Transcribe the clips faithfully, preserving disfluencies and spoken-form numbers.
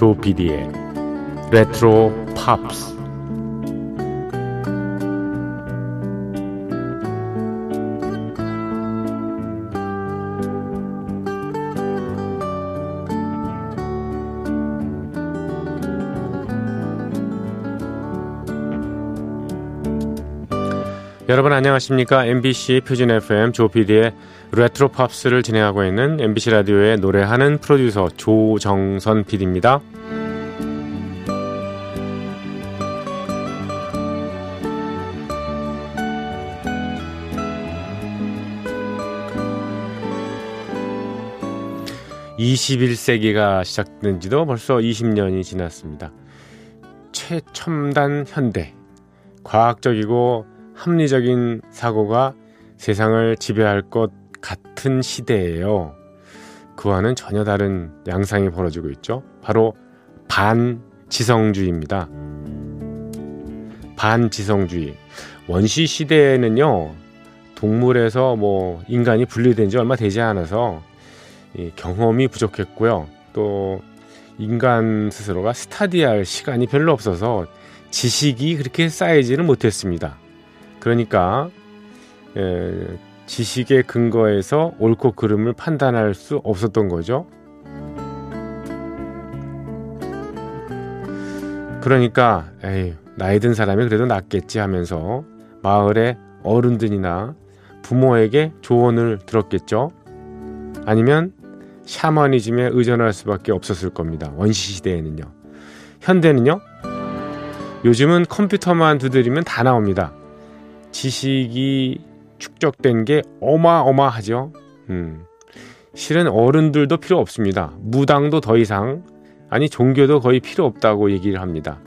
조피디의 레트로 팝스. 여러분 안녕하십니까? 엠비씨 표준 에프엠 조피디의 레트로 팝스를 진행하고 있는 엠비씨 라디오의 노래하는 프로듀서 조정선 피디입니다. 이십일 세기가 시작된 지도 벌써 이십 년이 지났습니다. 최첨단 현대, 과학적이고 합리적인 사고가 세상을 지배할 것 같은 시대예요. 그와는 전혀 다른 양상이 벌어지고 있죠. 바로 반지성주의입니다. 반지성주의. 원시 시대에는요, 동물에서 뭐 인간이 분리된 지 얼마 되지 않아서 경험이 부족했고요. 또 인간 스스로가 스터디할 시간이 별로 없어서 지식이 그렇게 쌓이지는 못했습니다. 그러니까 에, 지식의 근거에서 옳고 그름을 판단할 수 없었던 거죠. 그러니까 에이, 나이 든 사람이 그래도 낫겠지 하면서 마을의 어른들이나 부모에게 조언을 들었겠죠. 아니면 샤머니즘에 의존할 수밖에 없었을 겁니다. 원시시대에는요. 현대는요, 요즘은 컴퓨터만 두드리면 다 나옵니다. 지식이 축적된 게 어마어마하죠. 음. 실은 어른들도 필요 없습니다. 무당도 더 이상, 아니 종교도 거의 필요 없다고 얘기를 합니다.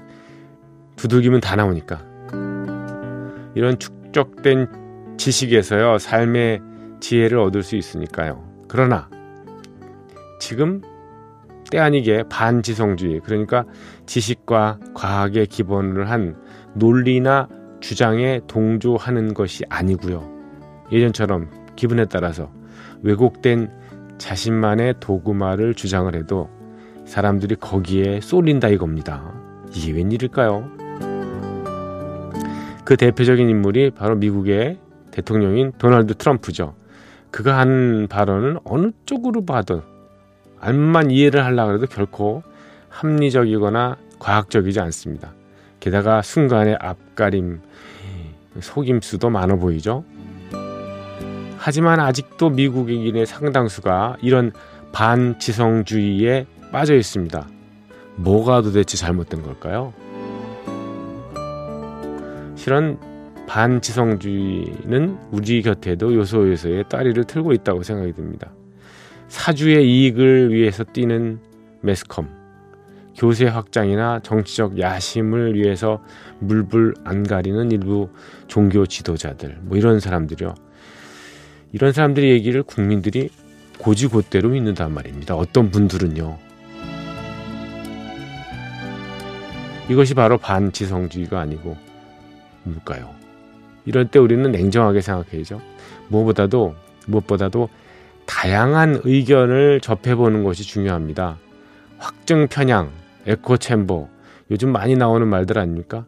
두들기면 다 나오니까. 이런 축적된 지식에서요, 삶의 지혜를 얻을 수 있으니까요. 그러나 지금 때 아니게 반지성주의, 그러니까 지식과 과학의 기본을 한 논리나 주장에 동조하는 것이 아니고요. 예전처럼 기분에 따라서 왜곡된 자신만의 도구마를 주장을 해도 사람들이 거기에 쏠린다 이겁니다. 이게 웬일일까요? 그 대표적인 인물이 바로 미국의 대통령인 도널드 트럼프죠. 그가 한 발언은 어느 쪽으로 봐도 암만 이해를 하려고 해도 결코 합리적이거나 과학적이지 않습니다. 게다가 순간의 앞가림, 속임수도 많아 보이죠. 하지만 아직도 미국인의 상당수가 이런 반지성주의에 빠져 있습니다. 뭐가 도대체 잘못된 걸까요? 실은 반지성주의는 우리 곁에도 요소요소에 따리를 틀고 있다고 생각이 듭니다. 사주의 이익을 위해서 뛰는 매스컴, 교세 확장이나 정치적 야심을 위해서 물불 안 가리는 일부 종교 지도자들, 뭐 이런 사람들이요. 이런 사람들의 얘기를 국민들이 고지고대로 믿는단 말입니다. 어떤 분들은요. 이것이 바로 반지성주의가 아니고 뭘까요? 이럴 때 우리는 냉정하게 생각해야죠. 무엇보다도 무엇보다도 다양한 의견을 접해보는 것이 중요합니다. 확증 편향, 에코챔버, 요즘 많이 나오는 말들 아닙니까?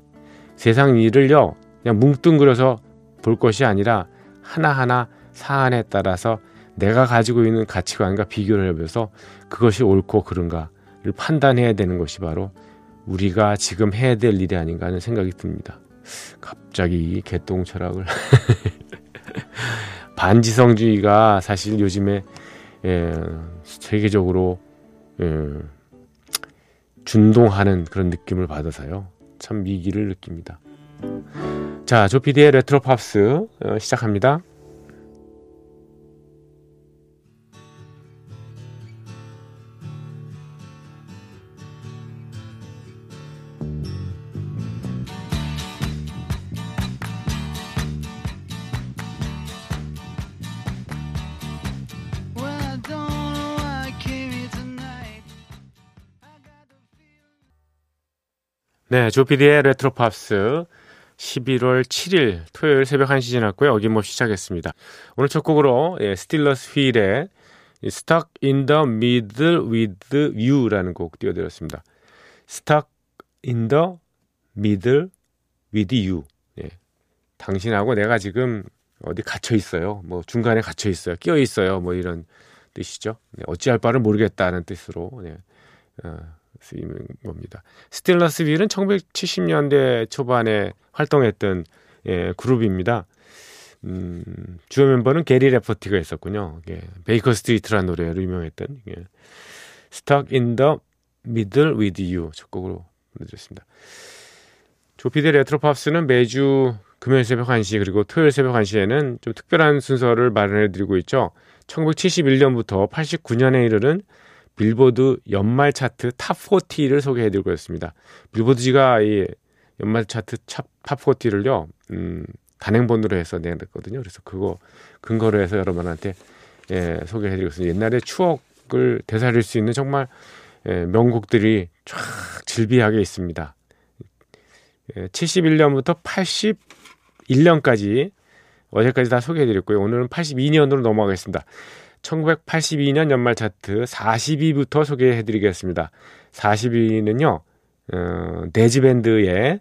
세상 일을요, 그냥 뭉뚱그려서 볼 것이 아니라 하나하나 사안에 따라서 내가 가지고 있는 가치관과 비교를 해보면서 그것이 옳고 그른가를 판단해야 되는 것이 바로 우리가 지금 해야 될 일이 아닌가 하는 생각이 듭니다. 갑자기 이 개똥 철학을 반지성주의가 사실 요즘에 예, 세계적으로 예, 준동하는 그런 느낌을 받아서요, 참 위기를 느낍니다. 자, 조피디의 레트로 팝스 시작합니다. 네, 조피디의 레트로 팝스 십일월 칠일 토요일 새벽 한 시 지났고요. 어김없이 시작했습니다. 오늘 첫 곡으로 예, 스틸러스 휠의 Stuck in the Middle with You라는 곡 띄워드렸습니다. Stuck in the middle with you. 예. 당신하고 내가 지금 어디 갇혀 있어요. 뭐 중간에 갇혀 있어요. 끼어 있어요. 뭐 이런 뜻이죠. 네. 어찌할 바를 모르겠다는 뜻으로 네. 어, 쓰이는 겁니다. 스틸러스 윌은 천구백칠십 년대 초반에 활동했던 예, 그룹입니다. 음, 주요 멤버는 게리 레퍼티가 있었군요. 예, 베이커 스트리트라는 노래로 유명했던 예. Stuck in the Middle with You 첫 곡으로 보내드렸습니다. 조피디 레트로 팝스는 매주 금요일 새벽 한 시 그리고 토요일 새벽 한 시에는 좀 특별한 순서를 마련해드리고 있죠. 천구백칠십일 년부터 팔십구 년에 이르는 빌보드 연말 차트 탑사십를 소개해드리고 있습니다. 빌보드지가 이 연말 차트 탑사십를요 음, 단행본으로 해서 내놨거든요. 그래서 그거 근거로 해서 여러분한테 예, 소개해드리고 있습니다. 옛날에 추억을 되살릴 수 있는 정말 예, 명곡들이 쫙 질비하게 있습니다. 예, 칠십일 년부터 팔십일 년까지 어제까지 다 소개해드렸고요. 오늘은 팔십이 년으로 넘어가겠습니다. 천구백팔십이 년 연말 차트 사십 위부터 소개해드리겠습니다. 사십 위는요 어, Dazz Band의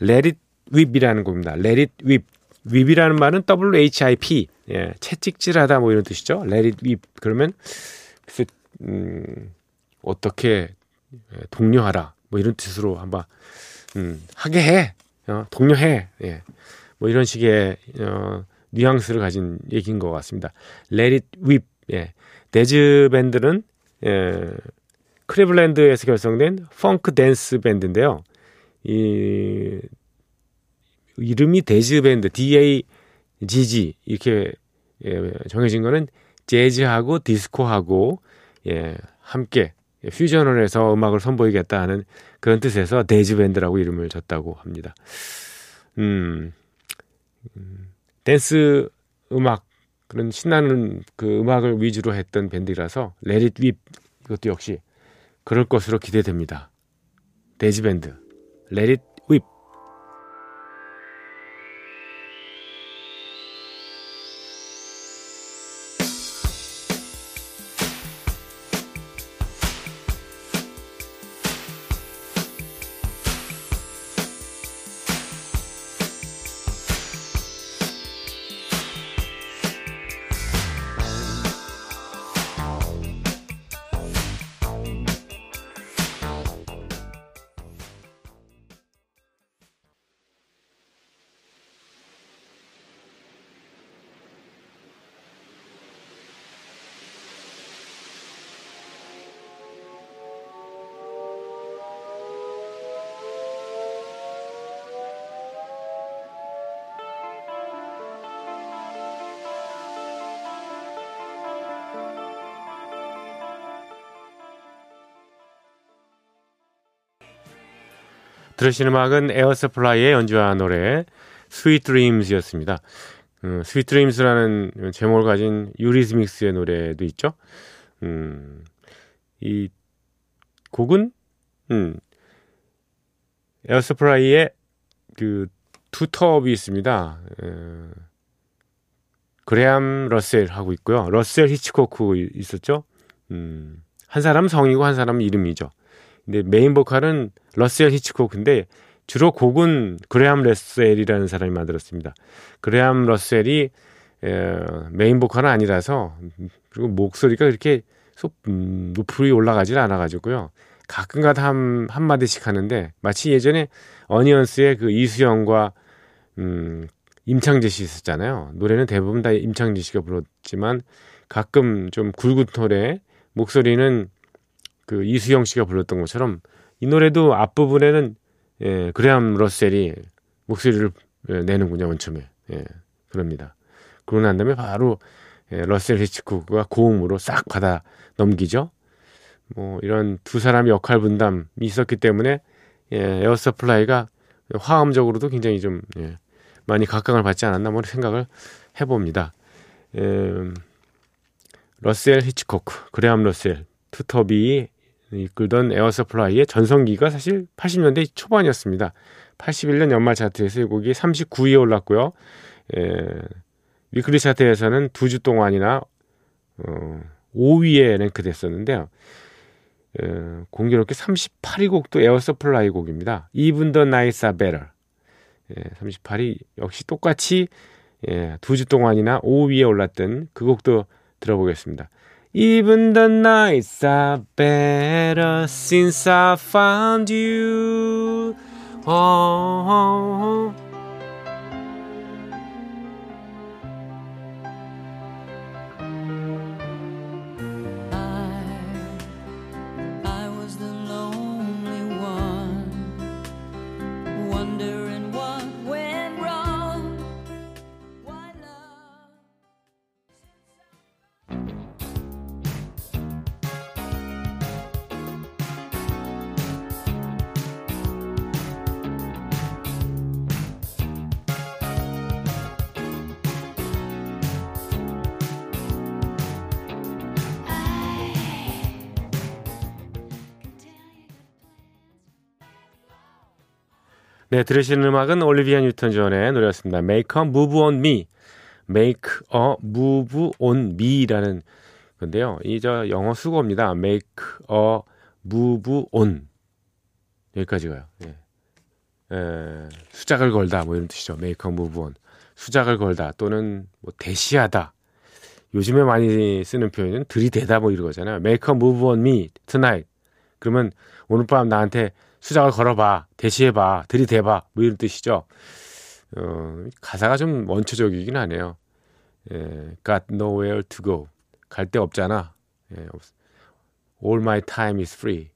Let It Whip이라는 곡입니다. Let It Whip. Whip이라는 말은 더블유 에이치 아이 피 예, 채찍질하다 뭐 이런 뜻이죠. Let It Whip 그러면 글쎄, 음, 어떻게 독려하라 뭐 이런 뜻으로 한번 음, 하게 해 어, 독려해 예. 뭐 이런 식의 어, 뉘앙스를 가진 얘기인 것 같습니다. Let It Whip. 예. Dazz Band는 예, 크리블랜드에서 결성된 펑크 댄스 밴드인데요. 이 이름이 Dazz Band, 디 에이 지 지 이렇게 예, 정해진 거는 재즈하고 디스코하고 예, 함께 퓨전을 해서 음악을 선보이겠다는 그런 뜻에서 Dazz Band라고 이름을 줬다고 합니다. 음, 음, 댄스 음악 그런 신나는 그 음악을 위주로 했던 밴드라서 Let It Whip 그것도 역시 그럴 것으로 기대됩니다. Dazz Band, Let It Whip. 들으신 음악은 에어 서플라이의 연주한 노래 Sweet Dreams였습니다. 음, Sweet Dreams라는 제목을 가진 유리스믹스의 노래도 있죠. 음, 이 곡은 음, 에어 서플라이의 그 두 톱이 있습니다. 음, 그레암 러셀 하고 있고요. 러셀 히치코크 있었죠. 음, 한 사람 성이고 한 사람 이름이죠. 근데 메인 보컬은 러셀 히치코크인데 주로 곡은 그레암 러셀이라는 사람이 만들었습니다. 그레암 러셀이 에, 메인 보컬은 아니라서 그리고 목소리가 그렇게 소, 음, 높이 올라가질 않아가지고요. 가끔가다 한, 한 마디씩 하는데 마치 예전에 어니언스의 그 이수영과 음, 임창재 씨 있었잖아요. 노래는 대부분 다 임창재 씨가 불렀지만 가끔 좀 굵은 톤의 목소리는 그 이수영 씨가 불렀던 것처럼 이 노래도 앞부분에는 예, 그레암 러셀이 목소리를 예, 내는군요. 원춤에 예, 그럽니다. 그러고 난 다음에 바로 예, 러셀 히치코크가 고음으로 싹 받아 넘기죠. 뭐 이런 두 사람의 역할 분담이 있었기 때문에 예, 에어 서플라이가 화음적으로도 굉장히 좀 예, 많이 각광을 받지 않았나 뭐 생각을 해봅니다. 예, 러셀 히치코크, 그레암 러셀 투톱이 이끌던 에어 서플라이의 전성기가 사실 팔십 년대 초반이었습니다. 팔십일 년 연말 차트에서 이 곡이 삼십구 위에 올랐고요. 에, 위클리 차트에서는 두 주 동안이나 어, 오 위에 랭크됐었는데요. 에, 공교롭게 삼십팔 위 곡도 에어 서플라이 곡입니다. Even the Nights Are Better. 예, 삼십팔 위 역시 똑같이 예, 두 주 동안이나 오 위에 올랐던 그 곡도 들어보겠습니다. Even the nights are better since I found you. Oh, oh, oh. 네, 들으시는 음악은 올리비아 뉴턴 존의 노래였습니다. Make a Move on Me, Make a Move on Me라는 건데요. 이 저 영어 수고입니다. Make a Move on 여기까지 가요. 예. 에, 수작을 걸다 뭐 이런 뜻이죠. Make a Move on, 수작을 걸다 또는 뭐 대시하다. 요즘에 많이 쓰는 표현은 들이대다 뭐 이런 거잖아요. Make a Move on Me tonight. 그러면 오늘 밤 나한테 수작을 걸어봐, 대시해봐, 들이대봐 뭐 이런 뜻이죠. 어, 가사가 좀 원초적이긴 하네요. 예, Got nowhere to go, 갈 데 없잖아. 예, All my time is free.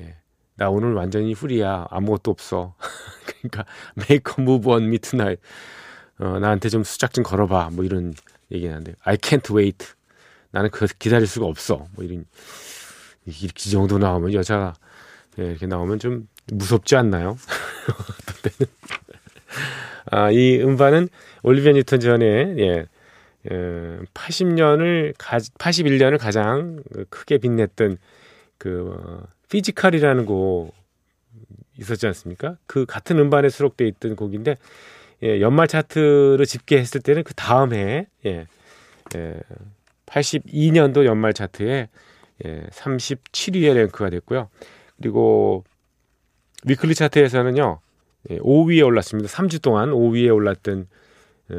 예, 나 오늘 완전히 프리야, 아무것도 없어. 그러니까 Make a move on me tonight. 어, 나한테 좀 수작 좀 걸어봐 뭐 이런 얘기는 한데 I can't wait, 나는 그 기다릴 수가 없어 뭐 이런. 이 정도 나오면 여자가 예, 이렇게 나오면 좀 무섭지 않나요? 아, 이 음반은 올리비아 뉴턴 존의 예, 예, 팔십 년을 가, 팔십일 년을 가장 크게 빛냈던 그 어, 피지컬이라는 곡 있었지 않습니까? 그 같은 음반에 수록되어 있던 곡인데 예, 연말 차트를 집계했을 때는 그 다음 해에 예, 예, 팔십이 년도 연말 차트에 예, 삼십칠 위에 랭크가 됐고요. 그리고 위클리 차트에서는요 오 위에 올랐습니다. 삼 주 동안 오 위에 올랐던 어,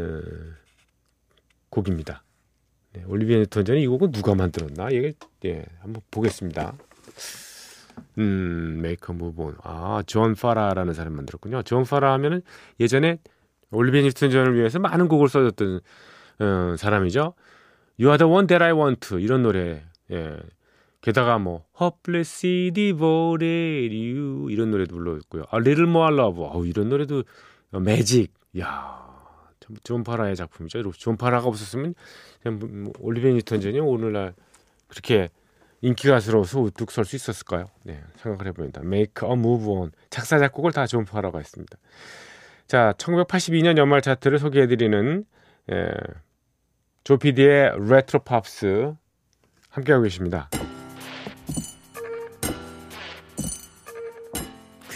곡입니다. 네, 올리비아 뉴턴 존이 이 곡은 누가 만들었나? 이게 예, 한번 보겠습니다. 음, 메이커 무본. 아, 존 파라라는 사람이 만들었군요. 존 파라 하면은 예전에 올리비아 뉴턴 존을 위해서 많은 곡을 써줬던 어, 사람이죠. You are the one that I want 이런 노래. 예. 게다가 뭐 Hopelessly Devoted You 이런 노래도 불렀고요. A Little More Love 아우, 이런 노래도 매직. 야, 존 파라의 작품이죠. 존 파라가 없었으면 그냥 올리비아 뉴턴 존이 오늘날 그렇게 인기 가수로서 우뚝 설 수 있었을까요? 네, 생각을 해봅니다. Make a Move On 작사 작곡을 다 존 파라가 했습니다. 자, 천구백팔십이 년 연말 차트를 소개해드리는 예, 조피디의 레트로 팝스 함께하고 계십니다.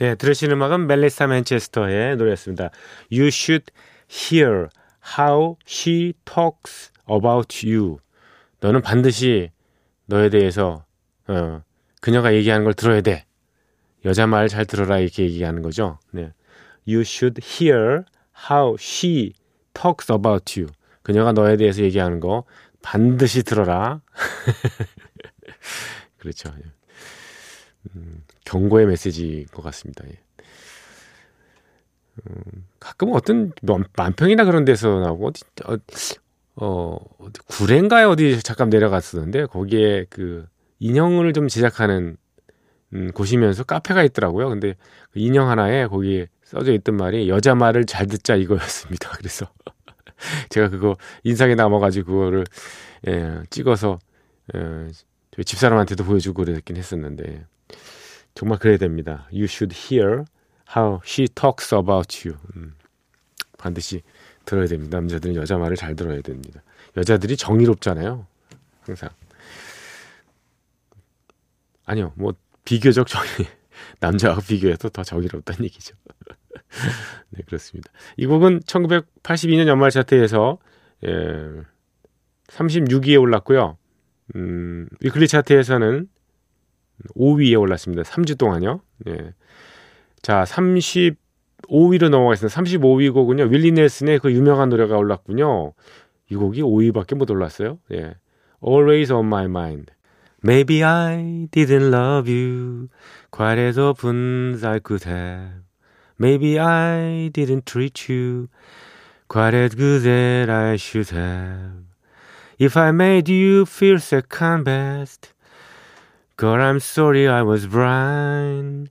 네, 들으시는 음악은 멜리사 맨체스터의 노래였습니다. You should hear how she talks about you. 너는 반드시 너에 대해서 어, 그녀가 얘기하는 걸 들어야 돼. 여자 말 잘 들어라 이렇게 얘기하는 거죠. 네. You should hear how she talks about you. 그녀가 너에 대해서 얘기하는 거 반드시 들어라. 그렇죠. 음, 경고의 메시지인 것 같습니다. 예. 음, 가끔 어떤 만평이나 그런 데서 나오고 어디, 어, 어, 어디 구례인가에 어디 잠깐 내려갔었는데 거기에 그 인형을 좀 제작하는 음, 곳이면서 카페가 있더라고요. 근데 인형 하나에 거기 써져 있던 말이 여자 말을 잘 듣자 이거였습니다. 그래서 제가 그거 인상에 남아가지고 그거를 예, 찍어서 예, 저희 집사람한테도 보여주고 그랬긴 했었는데 정말 그래야 됩니다. You should hear how she talks about you. 음, 반드시 들어야 됩니다. 남자들은 여자 말을 잘 들어야 됩니다. 여자들이 정의롭잖아요. 항상. 아니요. 뭐 비교적 정의. 남자하고 비교해도 더 정의롭다는 얘기죠. 네, 그렇습니다. 이 곡은 천구백팔십이 년 연말 차트에서 예, 삼십육 위에 올랐고요. 음, 위클리 차트에서는 오 위에 올랐습니다. 삼 주 동안요. 예. 자, 삼십오 위로 넘어가겠습니다. 삼십오 위 곡은요. 윌리 넬슨의 그 유명한 노래가 올랐군요. 이 곡이 오 위밖에 못 올랐어요. 예. Always on my mind. Maybe I didn't love you quite as often I could have. Maybe I didn't treat you quite as good as I should have. If I made you feel second best, girl, I'm sorry I was blind.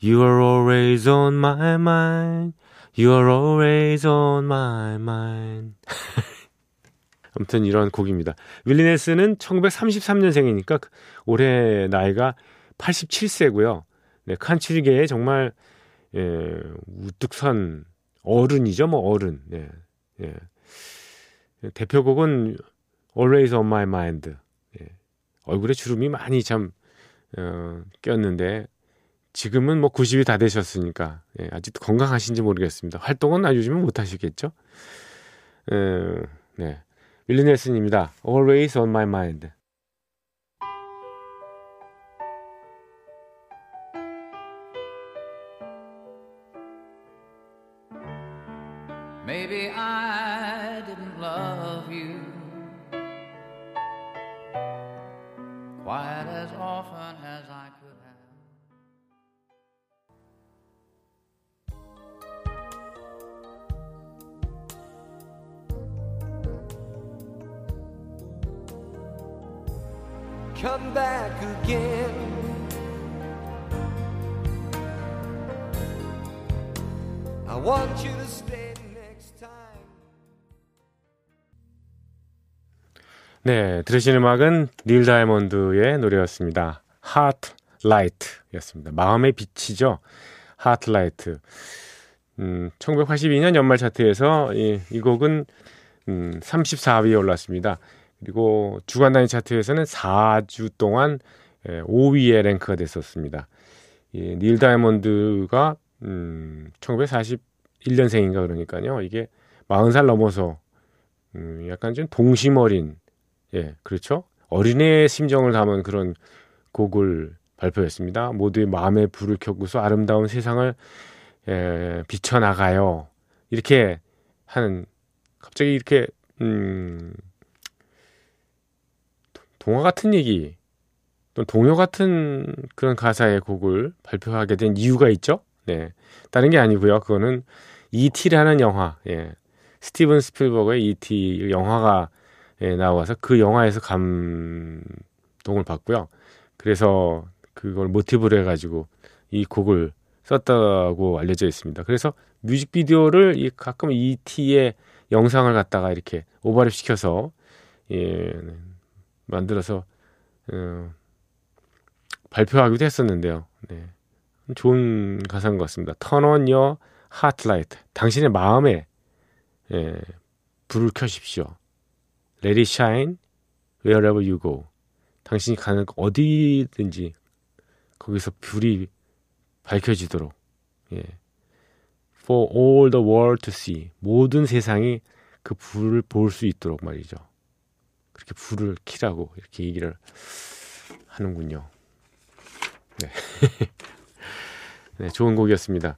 You are always on my mind. You are always on my mind. 아무튼 이런 곡입니다. 윌리 넬슨은 천구백삼십삼 년생이니까 올해 나이가 팔십칠 세고요. 네, 칸트리계에 정말 예, 우뚝 선 어른이죠. 뭐 어른. 예, 예. 대표곡은 Always on my mind. 예. 얼굴에 주름이 많이 참 어, 꼈는데 지금은 뭐 구십이 다 되셨으니까 예, 아직도 건강하신지 모르겠습니다. 활동은 요즘은 못하시겠죠. 예, 네. 윌리 넬슨입니다. Always on my mind. Maybe I didn't love you quite as often as I could. Come back again. I want you to stay next time. 네, 들으신 음악은 닐 다이몬드의 노래였습니다. Heart Light였습니다. 마음의 빛이죠. Heart Light. 음, 천구백팔십이 년 연말 차트에서 이, 이 곡은 음, 삼십사 위에 올랐습니다. 그리고 주간 단위 차트에서는 사 주 동안 오 위에 랭크가 됐었습니다. 예, 닐 다이몬드가 음, 천구백사십일 년생인가 그러니까요. 이게 마흔 살 넘어서 음, 약간 좀 동심어린 예, 그렇죠? 어린애의 심정을 담은 그런 곡을 발표했습니다. 모두의 마음에 불을 켜고서 아름다운 세상을 예, 비춰나가요. 이렇게 하는 갑자기 이렇게 음... 동화 같은 얘기 또는 동요 같은 그런 가사의 곡을 발표하게 된 이유가 있죠. 네, 다른 게 아니고요. 그거는 이티라는 영화, 예. 스티븐 스필버그의 이티 영화가 예, 나와서 그 영화에서 감동을 받고요. 그래서 그걸 모티브로 해가지고 이 곡을 썼다고 알려져 있습니다. 그래서 뮤직비디오를 이, 가끔 이티의 영상을 갖다가 이렇게 오버랩 시켜서 예, 만들어서 어, 발표하기도 했었는데요. 네. 좋은 가사인 것 같습니다. Turn on your heart light. 당신의 마음에 예, 불을 켜십시오. Let it shine wherever you go. 당신이 가는 어디든지 거기서 불이 밝혀지도록 예. For all the world to see. 모든 세상이 그 불을 볼 수 있도록 말이죠. 그렇게 불을 키라고 이렇게 얘기를 하는군요. 네, 네 좋은 곡이었습니다.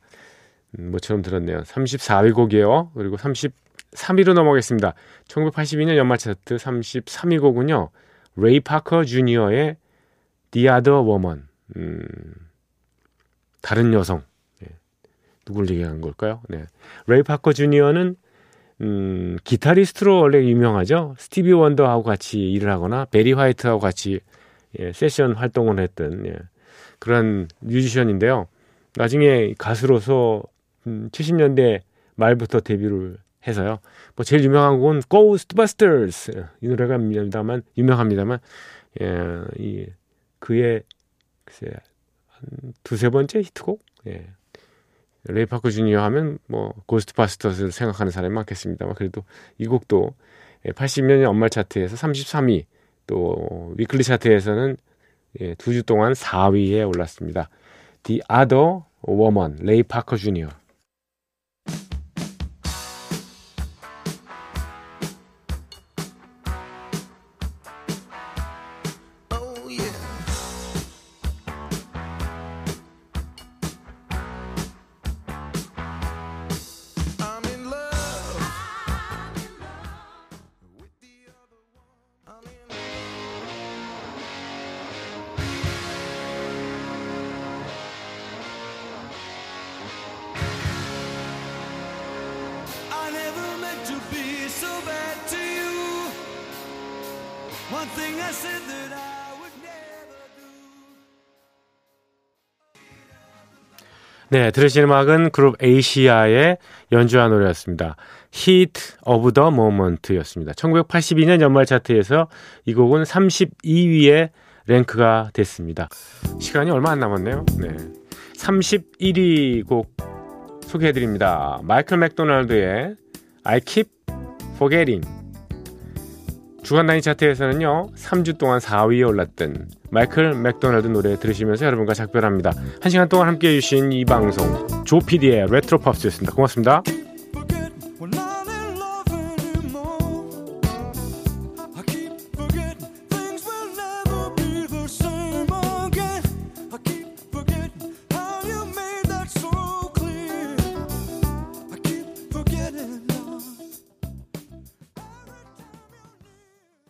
음, 뭐처럼 들었네요. 삼십사 위 곡이에요. 그리고 삼십삼 위로 넘어가겠습니다. 천구백팔십이 년 연말 차트 삼십삼 위 곡은요. 레이 파커 주니어의 The Other Woman. 음, 다른 여성. 네. 누굴 얘기한 걸까요? 네, 레이 파커 주니어는 음, 기타리스트로 원래 유명하죠. 스티비 원더하고 같이 일을 하거나 베리 화이트하고 같이 예, 세션 활동을 했던 예, 그런 뮤지션인데요. 나중에 가수로서 음, 칠십 년대 말부터 데뷔를 해서요. 뭐 제일 유명한 곡은 Ghostbusters 이 노래가 다만 유명합니다만, 예, 이 그의 글쎄 한 두세 번째 히트곡. 예. 레이 파커 주니어 하면 뭐 고스트바스터스를 생각하는 사람이 많겠습니다만, 그래도 이 곡도 팔십 년년 연말 차트에서 삼십삼 위, 또 위클리 차트에서는 예, 두 주 동안 사 위에 올랐습니다. The Other Woman, 레이 파커 주니어. 네, 들으신 음악은 그룹 에이시아의 연주한 노래였습니다. Heat of the Moment였습니다. 천구백팔십이 년 연말 차트에서 이 곡은 삼십이 위에 랭크가 됐습니다. 시간이 얼마 안 남았네요. 네, 삼십일 위 곡 소개해드립니다. 마이클 맥도날드의 I Keep Forgetting. 주간 단위 차트에서는요, 삼 주 동안 사 위에 올랐던 마이클 맥도날드 노래 들으시면서 여러분과 작별합니다. 한 시간 동안 함께해 주신 이 방송, 조 피디의 레트로 팝스였습니다. 고맙습니다.